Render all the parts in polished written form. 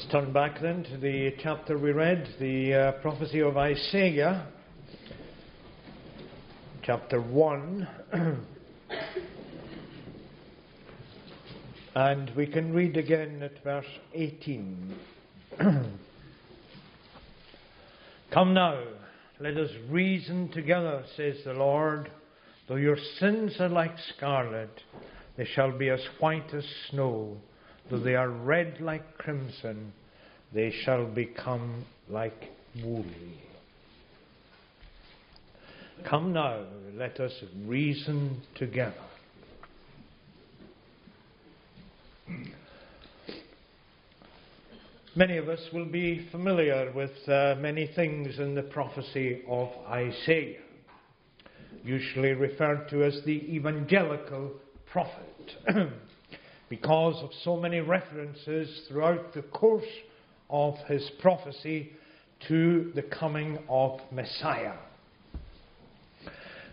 Let's turn back then to the chapter we read, the prophecy of Isaiah, chapter 1. And we can read again at verse 18. Come now, let us reason together, says the Lord. Though your sins are like scarlet, they shall be as white as snow. Though they are red like crimson, they shall become like wool. Come now, let us reason together. Many of us will be familiar with many things in the prophecy of Isaiah, usually referred to as the evangelical prophet, because of so many references throughout the course of his prophecy to the coming of Messiah.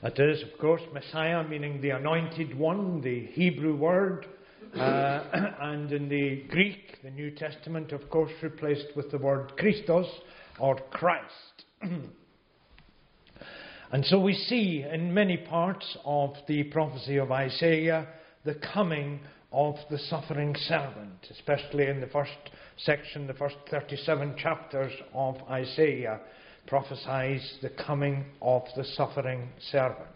That is, of course, Messiah meaning the anointed one, the Hebrew word, and in the Greek, the New Testament, of course, replaced with the word Christos or Christ. And so we see in many parts of the prophecy of Isaiah the coming of the suffering servant, especially in the first section, the first 37 chapters of Isaiah prophesies the coming of the suffering servant.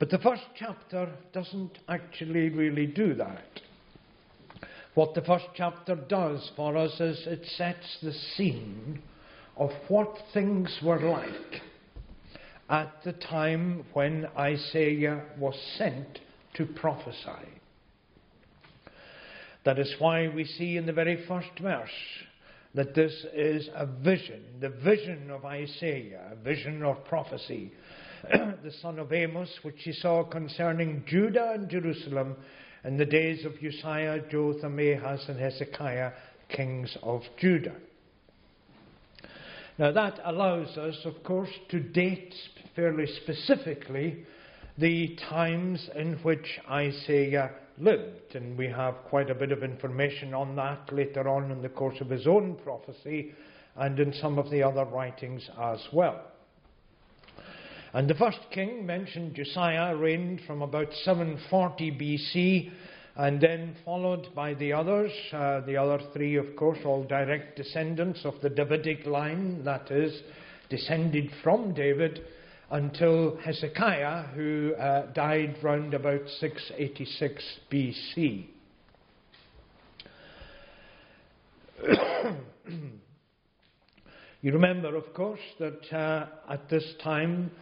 But the first chapter doesn't actually really do that. What the first chapter does for us is it sets the scene of what things were like at the time when Isaiah was sent to prophesy. That is why we see in the very first verse that this is a vision, the vision of Isaiah, a vision or prophecy, the son of Amoz, which he saw concerning Judah and Jerusalem in the days of Uzziah, Jotham, Ahaz, and Hezekiah, kings of Judah. Now that allows us, of course, to date fairly specifically the times in which Isaiah lived, and we have quite a bit of information on that later on in the course of his own prophecy and in some of the other writings as well. And the first king mentioned, Josiah, reigned from about 740 BC and then followed by the others, the other three, of course, all direct descendants of the Davidic line, that is, descended from David, until Hezekiah, who died round about 686 BC. You remember, of course, that at this time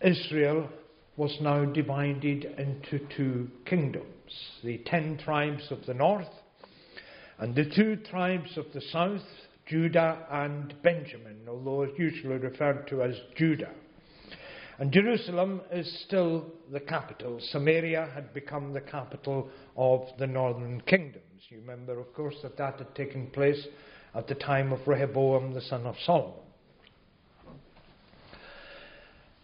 Israel was now divided into two kingdoms, the 10 tribes of the north and the 2 tribes of the south, Judah and Benjamin, although it's usually referred to as Judah. And Jerusalem is still the capital. Samaria had become the capital of the northern kingdoms. You remember, of course, that that had taken place at the time of Rehoboam, the son of Solomon.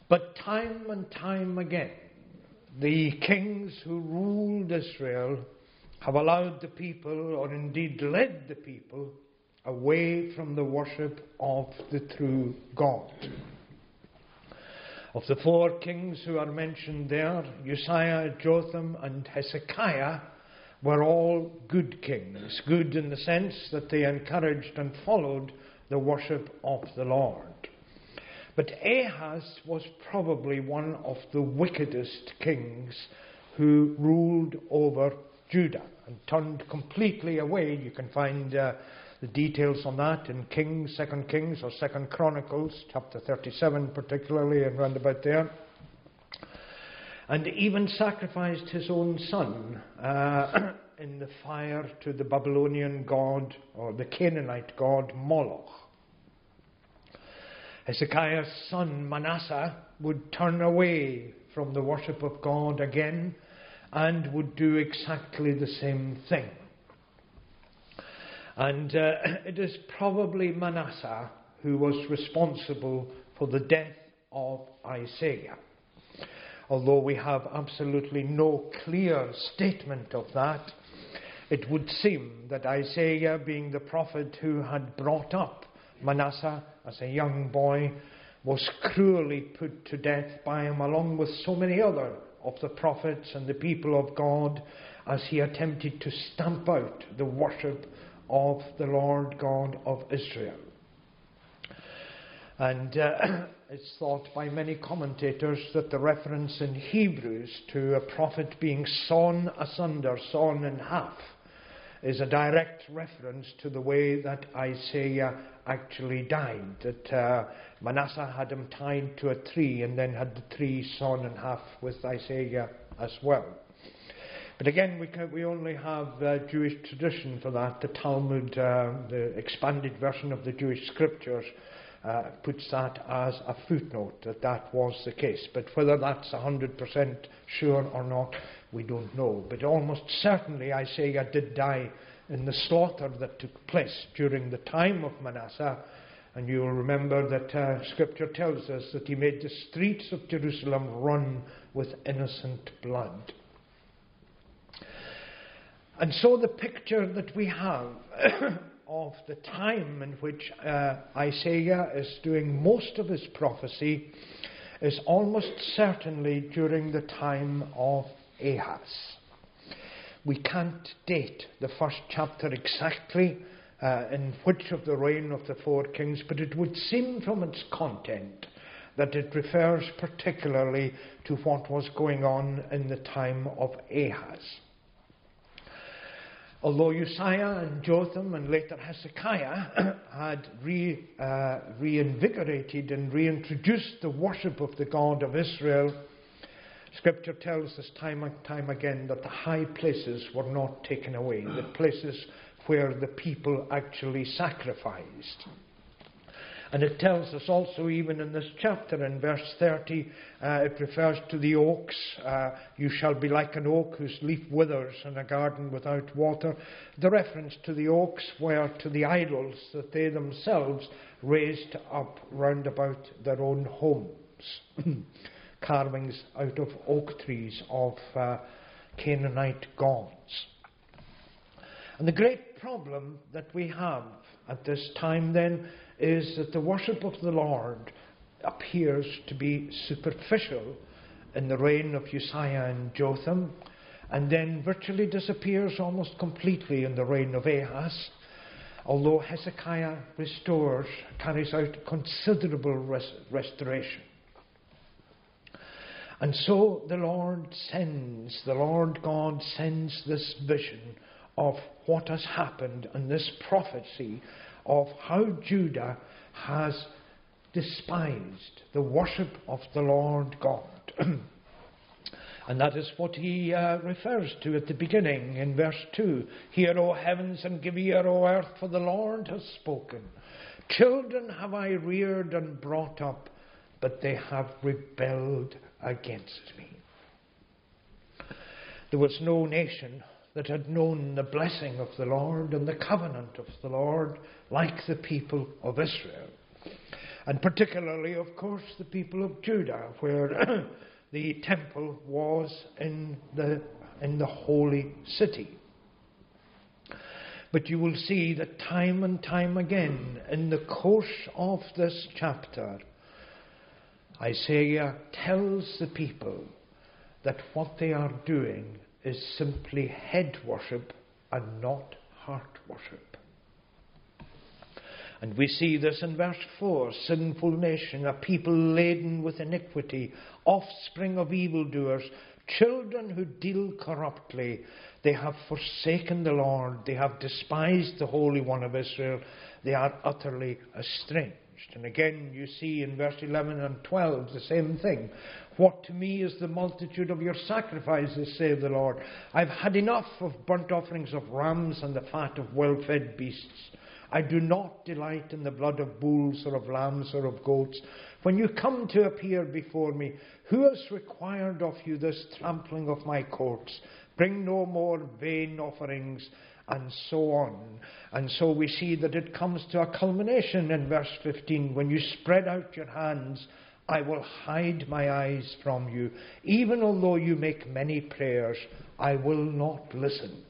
But time and time again, the kings who ruled Israel have allowed the people, or indeed led the people, away from the worship of the true God. Of the 4 kings who are mentioned there, Uzziah, Jotham, and Hezekiah were all good kings. Good in the sense that they encouraged and followed the worship of the Lord. But Ahaz was probably one of the wickedest kings who ruled over Judah and turned completely away. You can find the details on that in Kings, 2 Kings or 2 Chronicles, chapter 37 particularly, and round about there. And even sacrificed his own son in the fire to the Babylonian god, or the Canaanite god, Moloch. Hezekiah's son Manasseh would turn away from the worship of God again and would do exactly the same thing. And it is probably Manasseh who was responsible for the death of Isaiah. Although we have absolutely no clear statement of that, It would seem that Isaiah, being the prophet who had brought up Manasseh as a young boy, was cruelly put to death by him, along with so many other of the prophets and the people of God, as he attempted to stamp out the worship of the Lord God of Israel. And it's thought by many commentators that the reference in Hebrews to a prophet being sawn asunder, sawn in half, is a direct reference to the way that Isaiah actually died, that Manasseh had him tied to a tree and then had the tree sawn in half with Isaiah as well. But again, we only have Jewish tradition for that. The Talmud, the expanded version of the Jewish scriptures, puts that as a footnote, that was the case. But whether that's 100% sure or not, we don't know. But almost certainly Isaiah did die in the slaughter that took place during the time of Manasseh. And you will remember that scripture tells us that he made the streets of Jerusalem run with innocent blood. And so the picture that we have of the time in which Isaiah is doing most of his prophecy is almost certainly during the time of Ahaz. We can't date the first chapter exactly in which of the reign of the four kings, but it would seem from its content that it refers particularly to what was going on in the time of Ahaz. Although Uzziah and Jotham and later Hezekiah had reinvigorated and reintroduced the worship of the God of Israel, Scripture tells us time and time again that the high places were not taken away, the places where the people actually sacrificed. And it tells us also, even in this chapter, in verse 30, it refers to the oaks. You shall be like an oak whose leaf withers in a garden without water. The reference to the oaks were to the idols that they themselves raised up round about their own homes. Carvings out of oak trees of Canaanite gods. And the great problem that we have at this time then is that the worship of the Lord appears to be superficial in the reign of Uzziah and Jotham, and then virtually disappears almost completely in the reign of Ahaz, although Hezekiah carries out considerable restoration. And so the Lord God sends this vision of what has happened and this prophecy of how Judah has despised the worship of the Lord God. And that is what he refers to at the beginning in verse 2. Hear, O heavens, and give ear, O earth, for the Lord has spoken. Children have I reared and brought up, but they have rebelled against me. There was no nation that had known the blessing of the Lord and the covenant of the Lord like the people of Israel. And particularly, of course, the people of Judah, where the temple was in the holy city. But you will see that time and time again in the course of this chapter, Isaiah tells the people that what they are doing is simply head worship and not heart worship. And we see this in verse 4, sinful nation, a people laden with iniquity, offspring of evildoers, children who deal corruptly. They have forsaken the Lord, they have despised the Holy One of Israel, they are utterly estranged. And again you see in verse 11 and 12 the same thing. What to me is the multitude of your sacrifices, saith the Lord. I've had enough of burnt offerings of rams and the fat of well-fed beasts. I do not delight in the blood of bulls or of lambs or of goats. When you come to appear before me, who has required of you this trampling of my courts? Bring no more vain offerings, and so on. And so we see that it comes to a culmination in verse 15. When you spread out your hands, I will hide my eyes from you. Even although you make many prayers, I will not listen.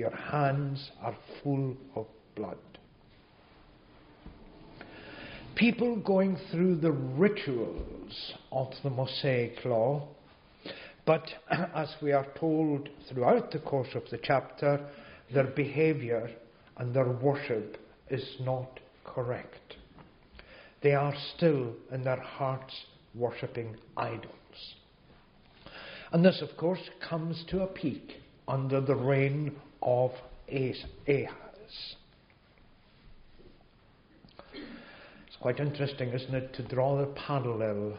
Your hands are full of blood. People going through the rituals of the Mosaic law, but as we are told throughout the course of the chapter, their behavior and their worship is not correct. They are still in their hearts worshipping idols. And this, of course, comes to a peak under the reign of Ahaz. It's quite interesting, isn't it, to draw the parallel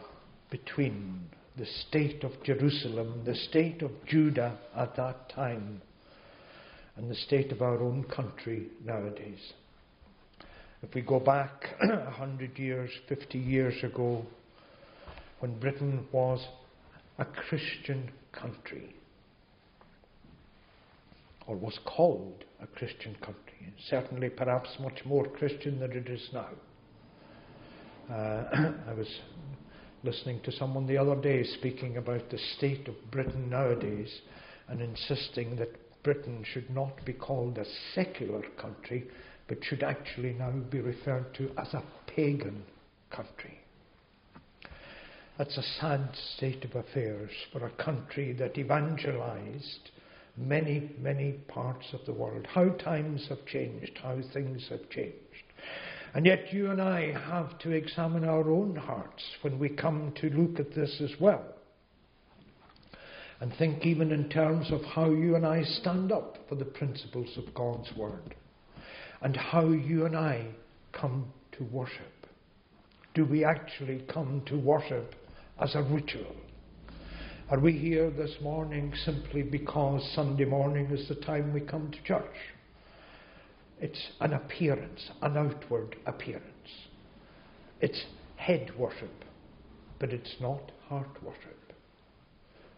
between the state of Jerusalem, the state of Judah at that time, and the state of our own country nowadays. If we go back 100 years, 50 years ago, when Britain was a Christian country, or was called a Christian country, certainly perhaps much more Christian than it is now. I was listening to someone the other day speaking about the state of Britain nowadays and insisting that Britain should not be called a secular country, but should actually now be referred to as a pagan country. That's a sad state of affairs for a country that evangelized many, many parts of the world. How times have changed, how things have changed. And yet you and I have to examine our own hearts when we come to look at this as well. And think even in terms of how you and I stand up for the principles of God's word. And how you and I come to worship. Do we actually come to worship as a ritual? Are we here this morning simply because Sunday morning is the time we come to church? It's an appearance, an outward appearance. It's head worship, but it's not heart worship.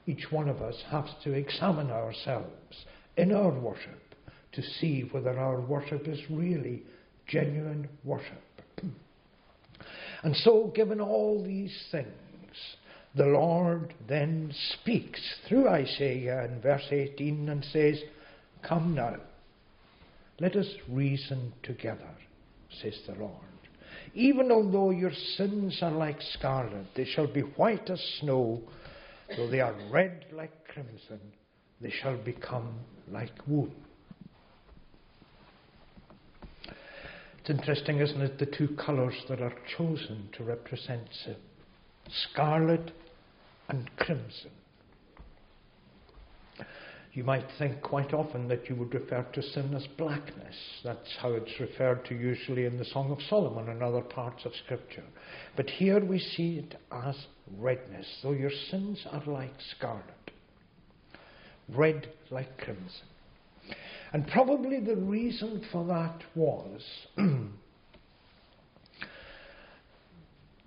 Each one of us has to examine ourselves in our worship to see whether our worship is really genuine worship. And so, given all these things, the Lord then speaks through Isaiah in verse 18 and says, "Come now, let us reason together, says the Lord. Even although your sins are like scarlet, they shall be white as snow. Though they are red like crimson, they shall become like wool." It's interesting, isn't it, the two colours that are chosen to represent sin. Scarlet and crimson. You might think quite often that you would refer to sin as blackness. That's how it's referred to usually in the Song of Solomon and other parts of Scripture. But here we see it as redness, though your sins are like scarlet, red like crimson. And probably the reason for that was,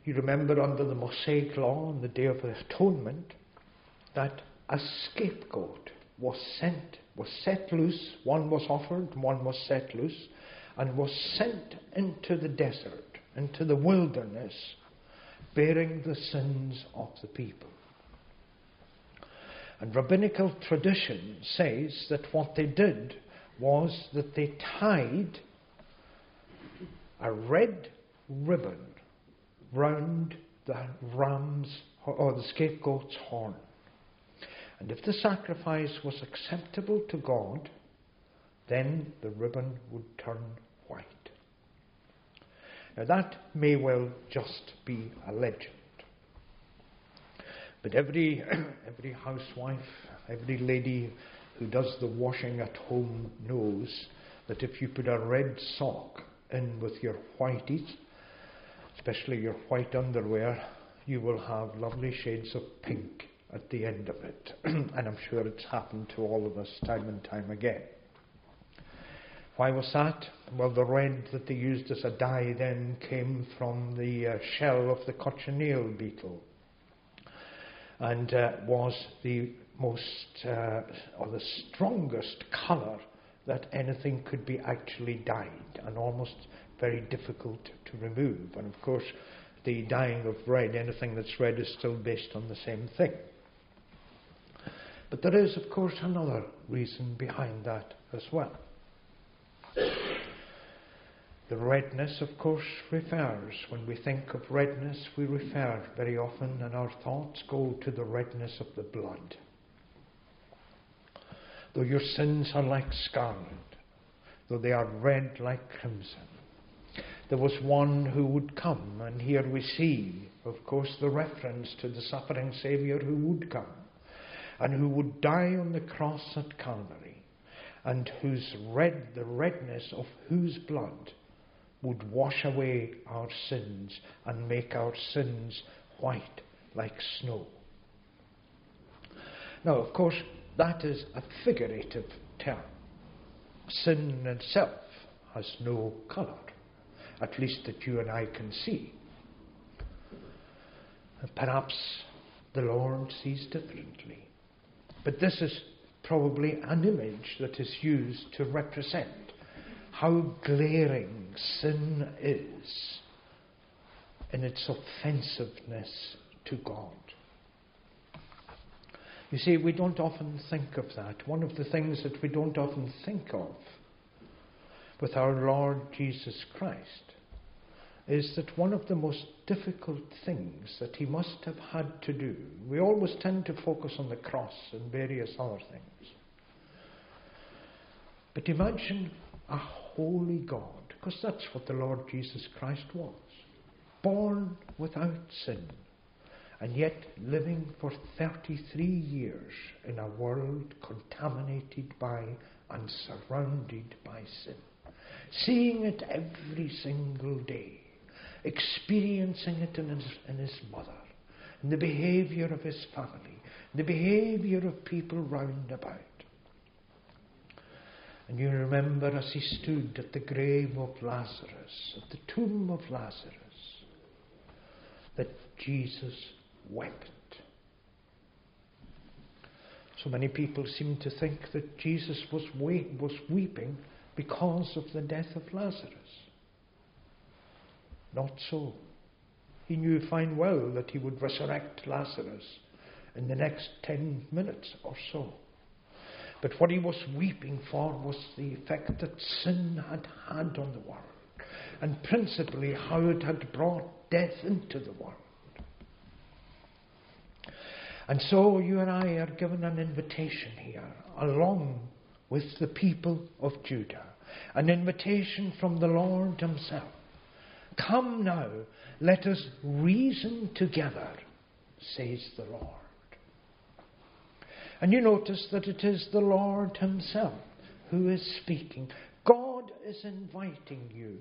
you remember under the Mosaic law on the Day of Atonement, that a scapegoat was set loose, one was offered, one was set loose, and was sent into the desert, into the wilderness, bearing the sins of the people. And rabbinical tradition says that what they did was that they tied a red ribbon round the ram's or the scapegoat's horn. And if the sacrifice was acceptable to God, then the ribbon would turn white. Now that may well just be a legend. But every housewife, every lady who does the washing at home knows that if you put a red sock in with your whiteies, especially your white underwear, you will have lovely shades of pink at the end of it. And I'm sure it's happened to all of us time and time again. Why was that? Well, the red that they used as a dye then came from the shell of the cochineal beetle. And was the most, or the strongest colour that anything could be actually dyed, and almost very difficult to remove. And of course, the dyeing of red, anything that's red, is still based on the same thing. But there is, of course, another reason behind that as well. The redness, of course, refers, when we think of redness, we refer very often, and our thoughts go to the redness of the blood. Though your sins are like scarlet, though they are red like crimson. There was one who would come, and here we see, of course, the reference to the suffering Saviour who would come, and who would die on the cross at Calvary, and the redness of whose blood would wash away our sins and make our sins white like snow. Now, of course, that is a figurative term. Sin itself has no colour, at least that you and I can see. And perhaps the Lord sees differently. But this is probably an image that is used to represent how glaring sin is in its offensiveness to God. You see, we don't often think of that. One of the things that we don't often think of with our Lord Jesus Christ is that one of the most difficult things that he must have had to do, we always tend to focus on the cross and various other things. But imagine a holy God, because that's what the Lord Jesus Christ was, born without sin, and yet living for 33 years in a world contaminated by and surrounded by sin. Seeing it every single day, experiencing it in his mother, in the behaviour of his family, in the behaviour of people round about. And you remember as he stood at the grave of Lazarus, at the tomb of Lazarus, that Jesus wept. So many people seem to think that Jesus was weeping because of the death of Lazarus. Not so. He knew fine well that he would resurrect Lazarus in the next 10 minutes or so. But what he was weeping for was the effect that sin had had on the world, and principally how it had brought death into the world. And so you and I are given an invitation here, along with the people of Judah. An invitation from the Lord himself. Come now, let us reason together, says the Lord. And you notice that it is the Lord himself who is speaking. God is inviting you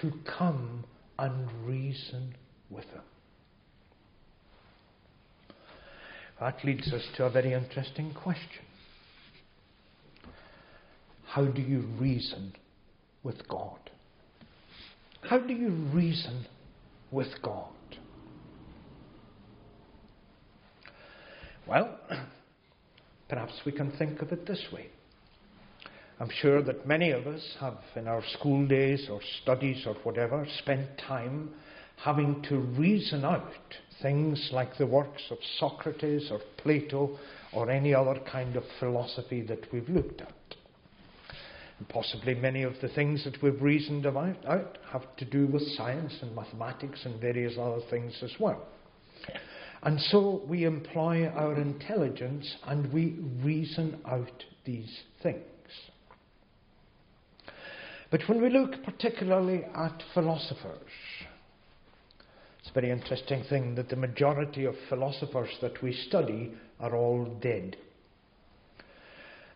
to come and reason with him. That leads us to a very interesting question. How do you reason with God? How do you reason with God? Well, perhaps we can think of it this way. I'm sure that many of us have, in our school days or studies or whatever, spent time having to reason out things like the works of Socrates or Plato or any other kind of philosophy that we've looked at. And possibly many of the things that we've reasoned out have to do with science and mathematics and various other things as well. And so we employ our intelligence and we reason out these things. But when we look particularly at philosophers, it's a very interesting thing that the majority of philosophers that we study are all dead.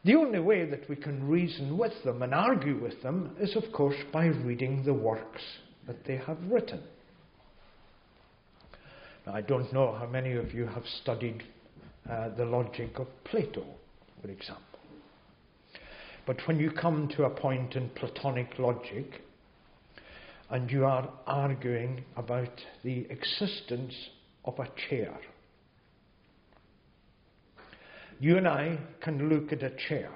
The only way that we can reason with them and argue with them is, of course, by reading the works that they have written. Now, I don't know how many of you have studied the logic of Plato, for example. But when you come to a point in Platonic logic, and you are arguing about the existence of a chair. You and I can look at a chair.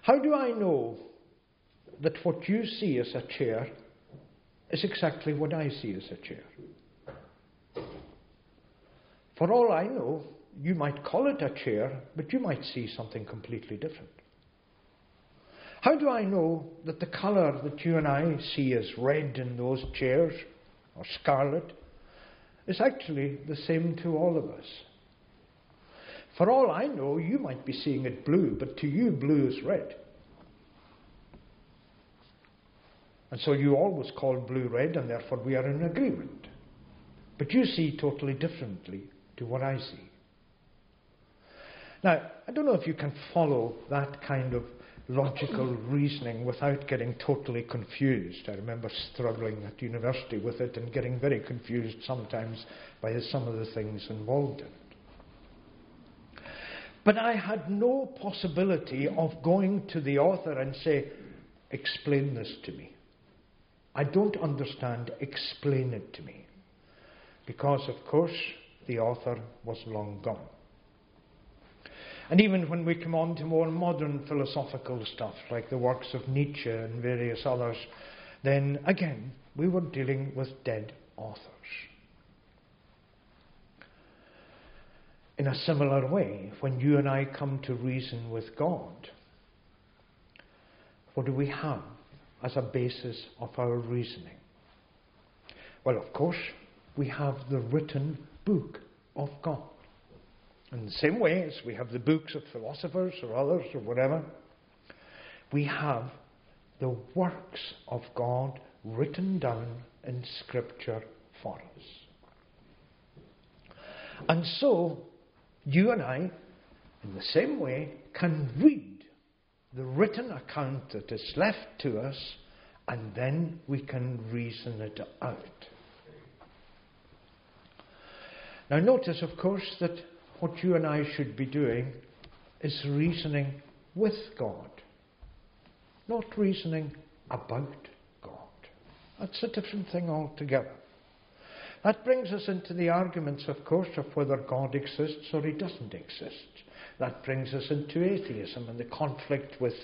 How do I know that what you see as a chair is exactly what I see as a chair? For all I know, You might call it a chair, but you might see something completely different. How do I know that the colour that you and I see as red in those chairs, or scarlet, is actually the same to all of us? For all I know, you might be seeing it blue, but to you, blue is red. And so you always call blue red, and therefore we are in agreement. But you see totally differently to what I see. Now, I don't know if you can follow that kind of logical reasoning without getting totally confused. I remember struggling at university with it and getting very confused sometimes by some of the things involved in it. But I had no possibility of going to the author and say, explain this to me. I don't understand, explain it to me. Because, of course, the author was long gone. And even when we come on to more modern philosophical stuff, like the works of Nietzsche and various others, then again, we were dealing with dead authors. In a similar way, when you and I come to reason with God, what do we have as a basis of our reasoning? Well, of course, we have the written book of God. In the same way as we have the books of philosophers or others or whatever, we have the works of God written down in Scripture for us. And so, you and I, in the same way, can read the written account that is left to us, and then we can reason it out. Now notice, of course, that what you and I should be doing is reasoning with God, not reasoning about God. That's a different thing altogether. That brings us into the arguments, of course, of whether God exists or he doesn't exist. That brings us into atheism and the conflict with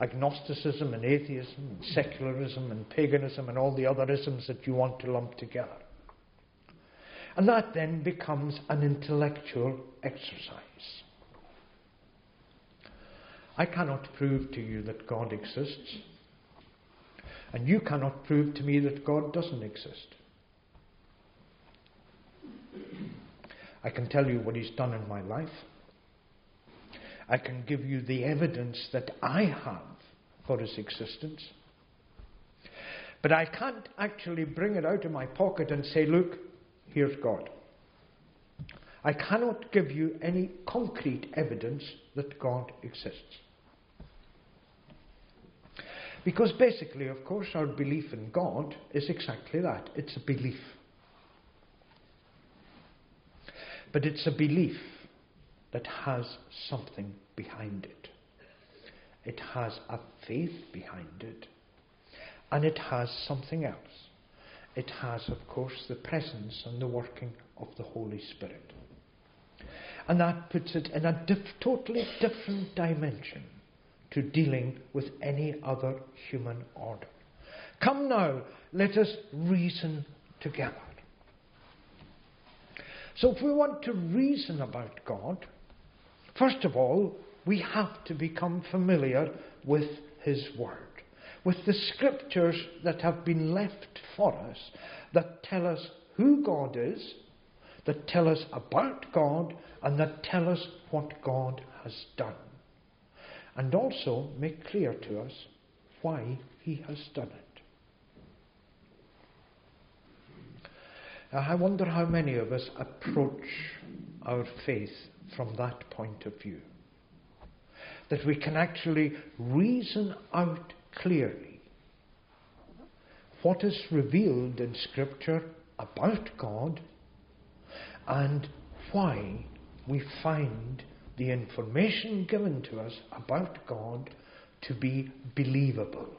agnosticism and atheism and secularism and paganism and all the other isms that you want to lump together. And that then becomes an intellectual exercise. I cannot prove to you that God exists, and you cannot prove to me that God doesn't exist. I can tell you what he's done in my life. I can give you the evidence that I have for his existence. But I can't actually bring it out of my pocket and say, look, here's God. I cannot give you any concrete evidence that God exists. Because basically, of course, our belief in God is exactly that. It's a belief. But it's a belief that has something behind it. It has a faith behind it. And it has something else. It has, of course, the presence and the working of the Holy Spirit. And that puts it in a totally different dimension to dealing with any other human order. Come now, let us reason together. So if we want to reason about God, first of all, we have to become familiar with his word, with the scriptures that have been left for us, that tell us who God is, that tell us about God, and that tell us what God has done. And also make clear to us why he has done it. Now, I wonder how many of us approach our faith from that point of view. That we can actually reason out clearly what is revealed in Scripture about God and why we find the information given to us about God to be believable.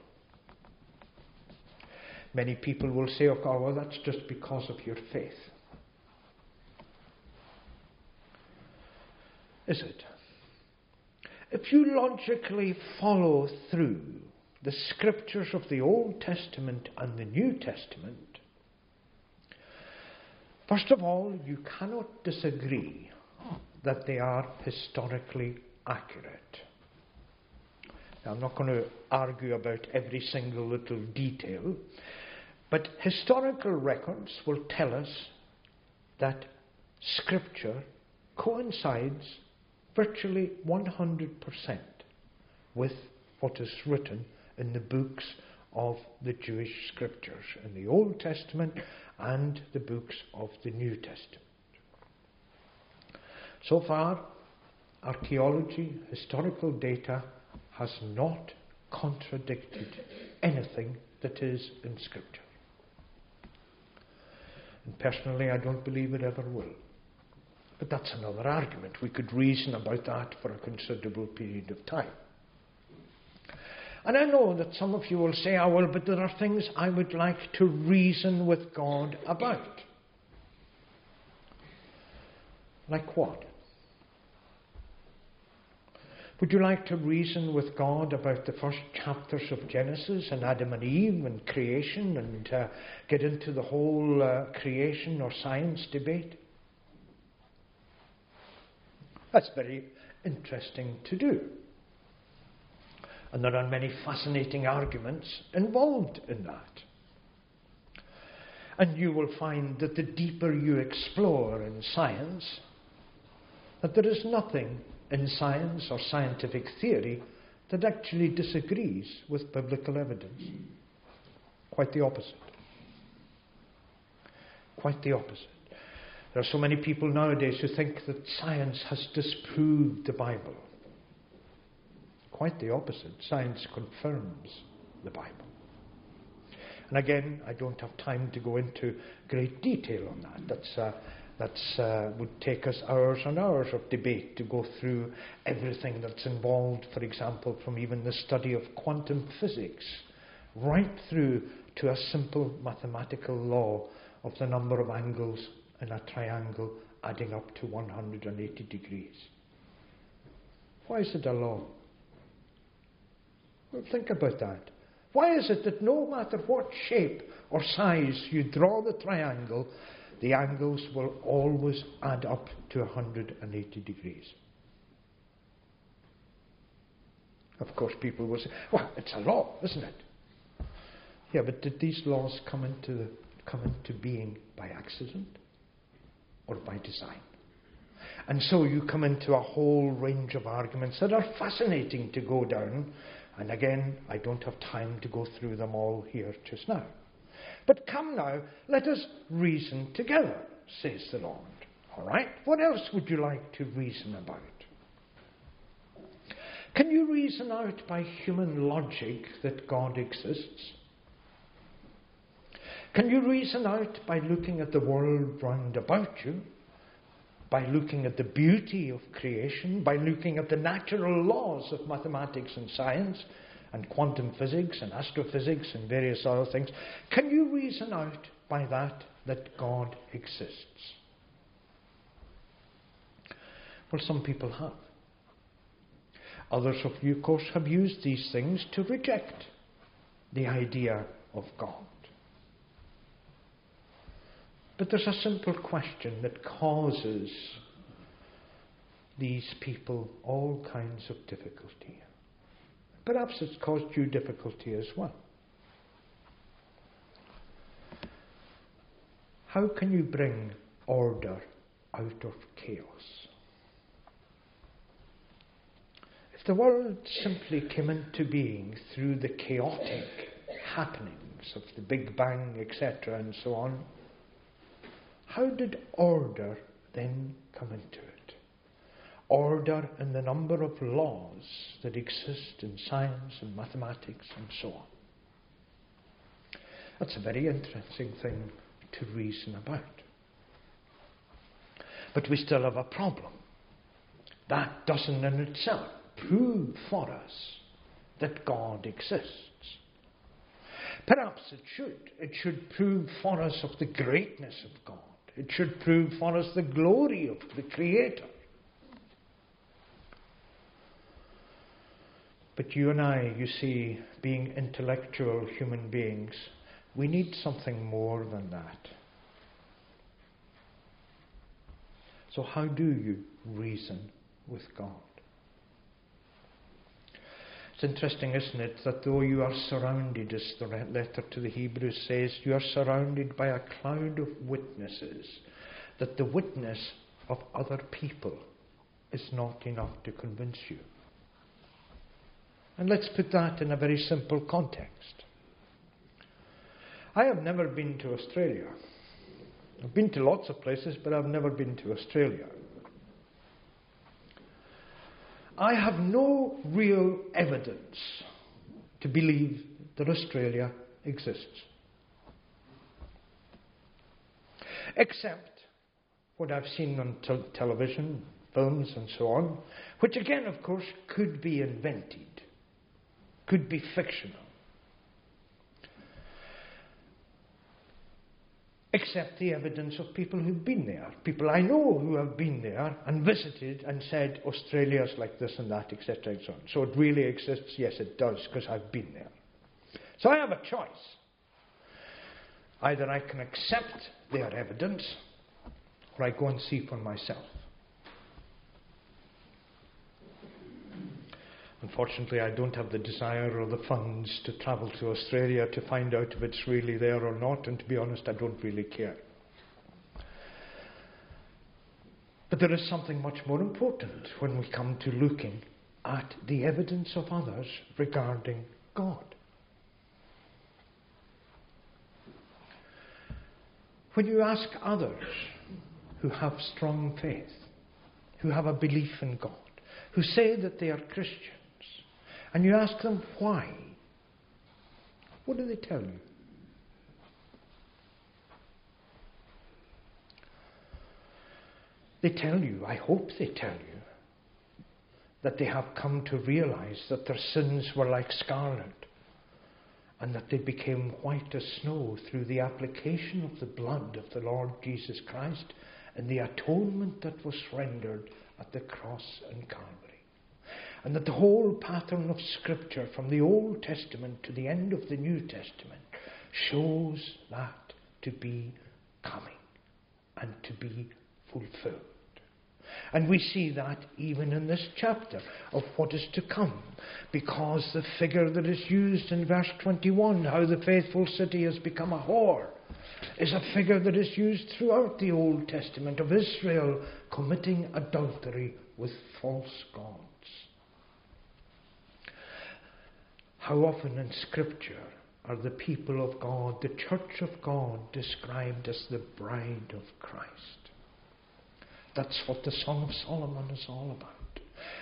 Many people will say, oh, well, that's just because of your faith. Is it? If you logically follow through the scriptures of the Old Testament and the New Testament, first of all, you cannot disagree that they are historically accurate. Now, I'm not going to argue about every single little detail, but historical records will tell us that Scripture coincides virtually 100% with what is written in the books of the Jewish Scriptures, in the Old Testament and the books of the New Testament. So far, archaeology, historical data, has not contradicted anything that is in Scripture. And personally, I don't believe it ever will. But that's another argument. We could reason about that for a considerable period of time. And I know that some of you will say, "Oh, well, but there are things I would like to reason with God about." Like what? Would you like to reason with God about the first chapters of Genesis and Adam and Eve and creation and get into the whole creation or science debate? That's very interesting to do. And there are many fascinating arguments involved in that. And you will find that the deeper you explore in science, that there is nothing in science or scientific theory that actually disagrees with biblical evidence. Quite the opposite. Quite the opposite. There are so many people nowadays who think that science has disproved the Bible. Quite the opposite. Science confirms the Bible. And again, I don't have time to go into great detail on that. That would take us hours and hours of debate to go through everything that's involved, for example, from even the study of quantum physics right through to a simple mathematical law of the number of angles in a triangle adding up to 180 degrees. Why is it a law? Well, think about that. Why is it that no matter what shape or size you draw the triangle, the angles will always add up to 180 degrees? Of course, people will say, "Well, it's a law, isn't it?" Yeah, but did these laws come into being by accident or by design? And so you come into a whole range of arguments that are fascinating to go down. And again, I don't have time to go through them all here just now. But come now, let us reason together, says the Lord. All right? What else would you like to reason about? Can you reason out by human logic that God exists? Can you reason out by looking at the world round about you? By looking at the beauty of creation, by looking at the natural laws of mathematics and science and quantum physics and astrophysics and various other things, can you reason out by that God exists? Well, some people have. Others of you, of course, have used these things to reject the idea of God. But there's a simple question that causes these people all kinds of difficulty. Perhaps it's caused you difficulty as well. How can you bring order out of chaos? If the world simply came into being through the chaotic happenings of the Big Bang, etc., and so on, how did order then come into it? Order in the number of laws that exist in science and mathematics and so on. That's a very interesting thing to reason about. But we still have a problem. That doesn't in itself prove for us that God exists. Perhaps it should. It should prove for us of the greatness of God. It should prove for us the glory of the Creator. But you and I, you see, being intellectual human beings, we need something more than that. So how do you reason with God. It's interesting, isn't it, that though you are surrounded, as the letter to the Hebrews says, you are surrounded by a cloud of witnesses, that the witness of other people is not enough to convince you. And let's put that in a very simple context. I have never been to Australia. I've been to lots of places, but I've never been to Australia. I have no real evidence to believe that Australia exists, except what I've seen on television, films and so on, which again, of course, could be invented, could be fictional. Except the evidence of people who've been there, people I know who have been there and visited and said Australia's like this and that, etc. and so on. So it really exists? Yes, it does, because I've been there. So I have a choice. Either I can accept their evidence, or I go and see for myself. Unfortunately, I don't have the desire or the funds to travel to Australia to find out if it's really there or not, and to be honest, I don't really care. But there is something much more important when we come to looking at the evidence of others regarding God. When you ask others who have strong faith, who have a belief in God, who say that they are Christians, and you ask them why, what do they tell you? They tell you, I hope they tell you, that they have come to realize that their sins were like scarlet, and that they became white as snow through the application of the blood of the Lord Jesus Christ and the atonement that was rendered at the cross and Calvary. And that the whole pattern of Scripture from the Old Testament to the end of the New Testament shows that to be coming and to be fulfilled. And we see that even in this chapter of what is to come, because the figure that is used in verse 21, how the faithful city has become a whore, is a figure that is used throughout the Old Testament of Israel committing adultery with false gods. How often in Scripture are the people of God, the Church of God, described as the bride of Christ? That's what the Song of Solomon is all about.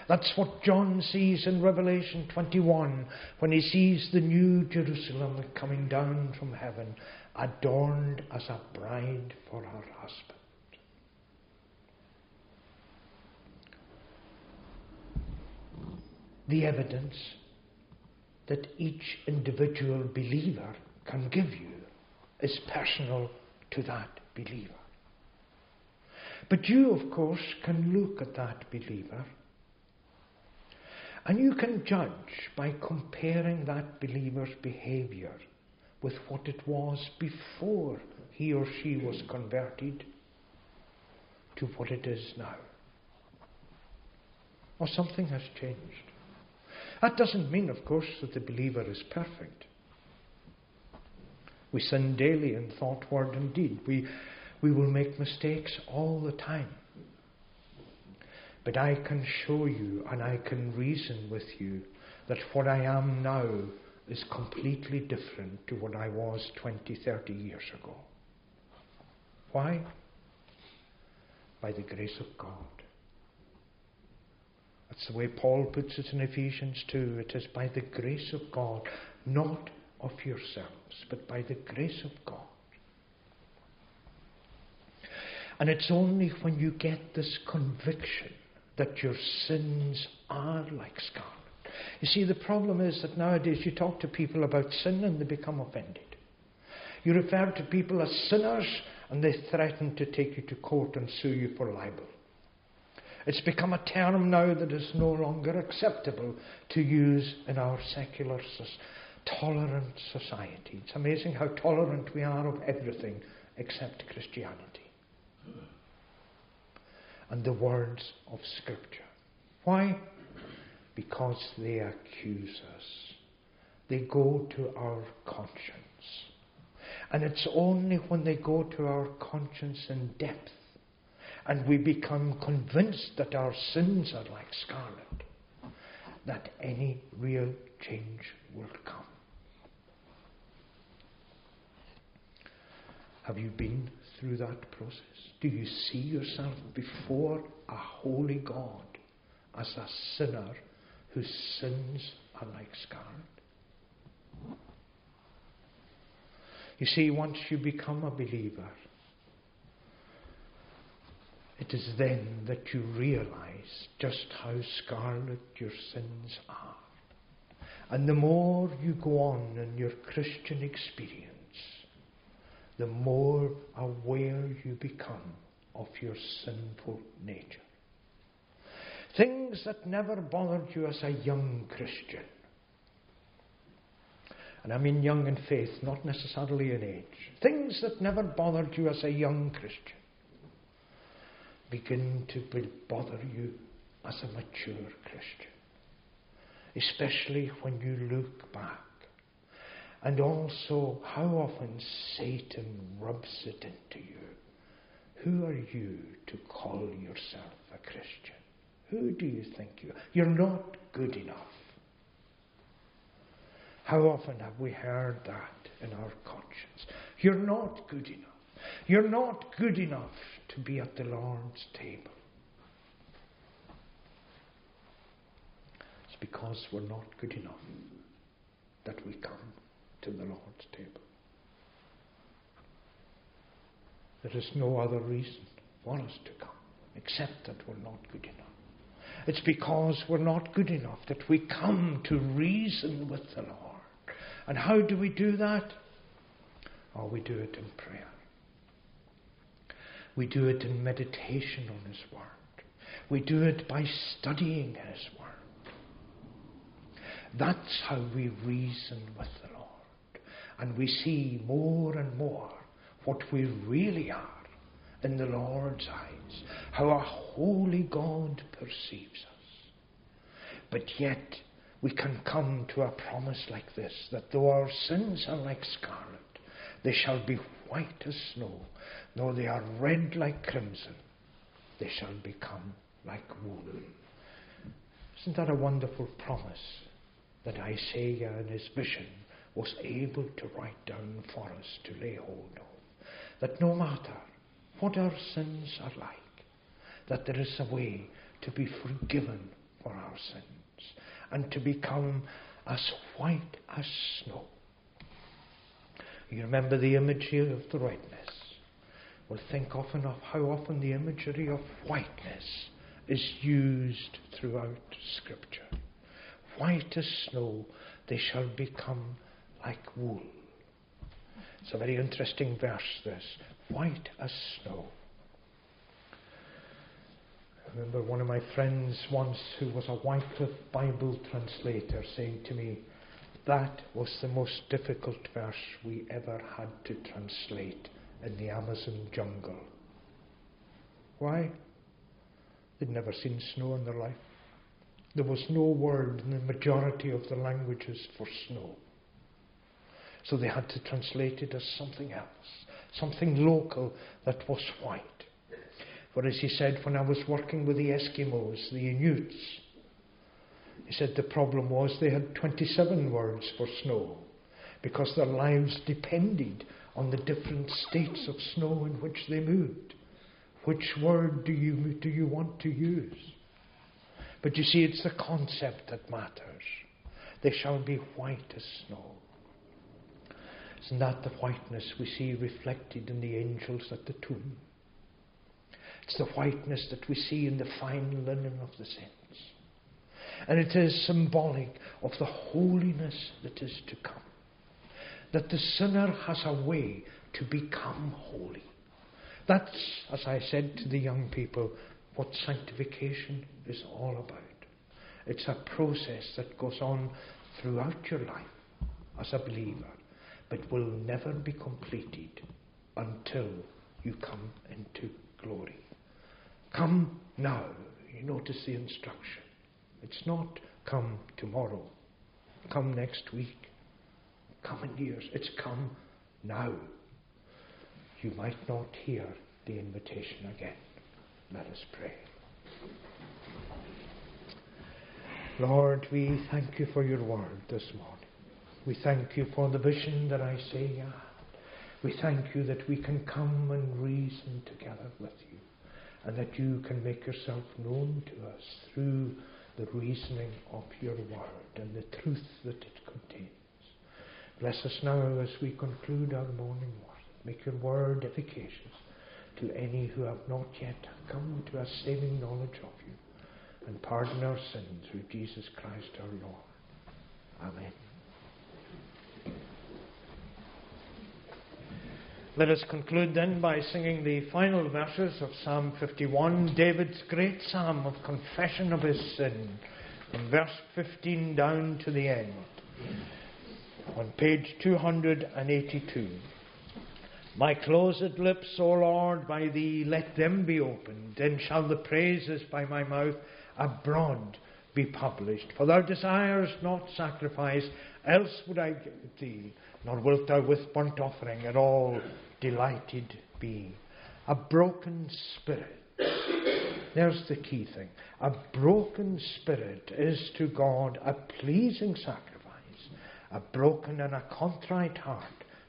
That's what John sees in Revelation 21 when he sees the new Jerusalem coming down from heaven, adorned as a bride for her husband. The evidence that each individual believer can give you is personal to that believer. But you, of course, can look at that believer, and you can judge by comparing that believer's behavior with what it was before he or she was converted to what it is now. Or something has changed. That doesn't mean, of course, that the believer is perfect. We sin daily in thought, word and deed. We will make mistakes all the time. But I can show you and I can reason with you that what I am now is completely different to what I was 20, 30 years ago. Why? By the grace of God. That's the way Paul puts it in Ephesians 2. It is by the grace of God, not of yourselves, but by the grace of God. And it's only when you get this conviction that your sins are like scarlet. You see, the problem is that nowadays you talk to people about sin and they become offended. You refer to people as sinners and they threaten to take you to court and sue you for libel. It's become a term now that is no longer acceptable to use in our secular, tolerant society. It's amazing how tolerant we are of everything except Christianity. and the words of Scripture. Why? Because they accuse us. They go to our conscience. And it's only when they go to our conscience in depth and we become convinced that our sins are like scarlet that any real change will come. Have you been through that process? Do you see yourself before a holy God as a sinner whose sins are like scarlet? You see, once you become a believer, it is then that you realize just how scarlet your sins are. And the more you go on in your Christian experience, the more aware you become of your sinful nature. Things that never bothered you as a young Christian. And I mean young in faith, not necessarily in age. Things that never bothered you as a young Christian begin to bother you as a mature Christian. Especially when you look back. And also, how often Satan rubs it into you. Who are you to call yourself a Christian? Who do you think you are? You're not good enough. How often have we heard that in our conscience? You're not good enough. You're not good enough to be at the Lord's table. It's because we're not good enough that we come to the Lord's table. There is no other reason for us to come except that we're not good enough. It's because we're not good enough that we come to reason with the Lord. And how do we do that? Oh, we do it in prayer. We do it in meditation on His Word. We do it by studying His Word. That's how we reason with the Lord. And we see more and more what we really are in the Lord's eyes, how a holy God perceives us. But yet we can come to a promise like this, that though our sins are like scarlet, they shall be white as snow. Though they are red like crimson, they shall become like wool. Isn't that a wonderful promise that Isaiah in his vision was able to write down for us to lay hold of? That no matter what our sins are like, that there is a way to be forgiven for our sins and to become as white as snow. You remember the imagery of the whiteness. Well, think often of how often the imagery of whiteness is used throughout Scripture. White as snow, they shall become like wool. It's a very interesting verse, this. White as snow. I remember one of my friends once who was a Wycliffe Bible translator saying to me, that was the most difficult verse we ever had to translate in the Amazon jungle. Why? They'd never seen snow in their life. There was no word in the majority of the languages for snow. So they had to translate it as something else, something local that was white. For as he said, when I was working with the Eskimos, the Inuits, he said the problem was they had 27 words for snow because their lives depended on the different states of snow in which they moved. Which word do you want to use? But you see, it's the concept that matters. They shall be white as snow. Isn't that the whiteness we see reflected in the angels at the tomb? It's the whiteness that we see in the fine linen of the saints. And it is symbolic of the holiness that is to come. That the sinner has a way to become holy. That's, as I said to the young people, what sanctification is all about. It's a process that goes on throughout your life as a believer, but will never be completed until you come into glory. Come now. You notice the instruction. It's not come tomorrow, come next week, come in years. It's come now. You might not hear the invitation again. Let us pray. Lord, we thank you for your word this morning. We thank you for the vision that Isaiah had. We thank you that we can come and reason together with you, and that you can make yourself known to us through the reasoning of your word and the truth that it contains. Bless us now as we conclude our morning worship. Make your word efficacious to any who have not yet come to a saving knowledge of you, and pardon our sins through Jesus Christ our Lord. Amen. Let us conclude then by singing the final verses of Psalm 51, David's great psalm of confession of his sin, from verse 15 down to the end, on page 282. My closed lips, O Lord, by thee let them be opened, then shall the praises by my mouth abroad be published. For thou desirest not sacrifice, else would I give thee, nor wilt thou with burnt offering at all delighted be. A broken spirit. There's the key thing. A broken spirit is to God a pleasing sacrifice. A broken and a contrite heart,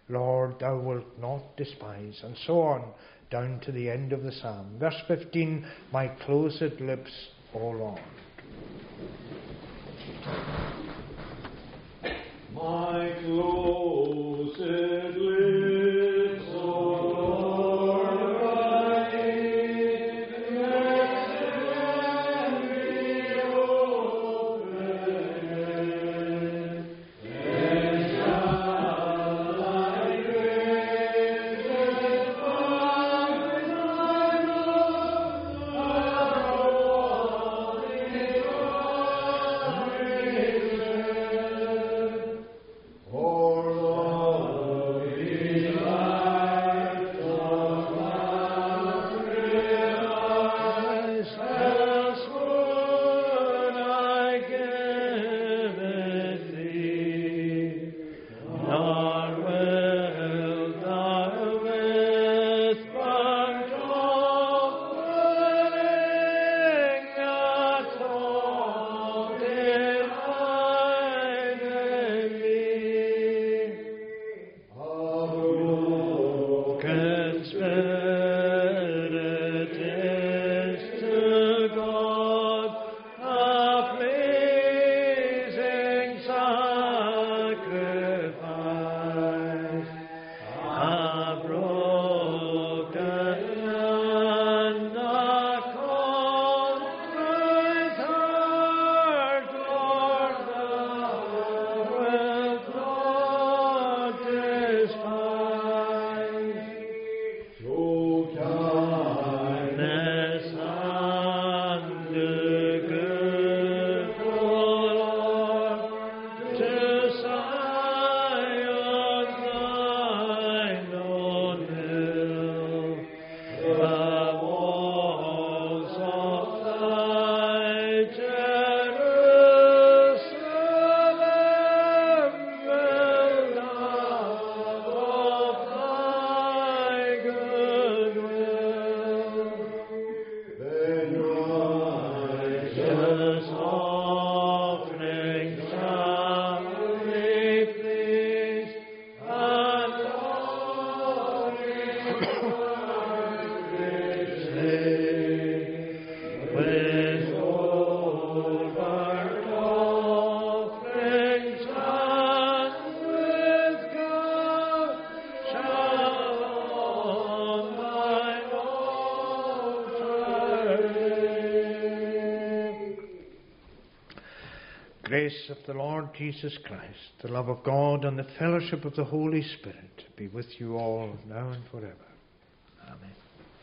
Lord, thou wilt not despise. And so on, down to the end of the psalm. Verse 15, my closed lips, O Lord. My closed lips, O Lord, by thee, let them be opened, then shall thy praises by thy mouth abroad be published. Grace of the Lord Jesus Christ, the love of God, and the fellowship of the Holy Spirit be with you all now and forever. Amen.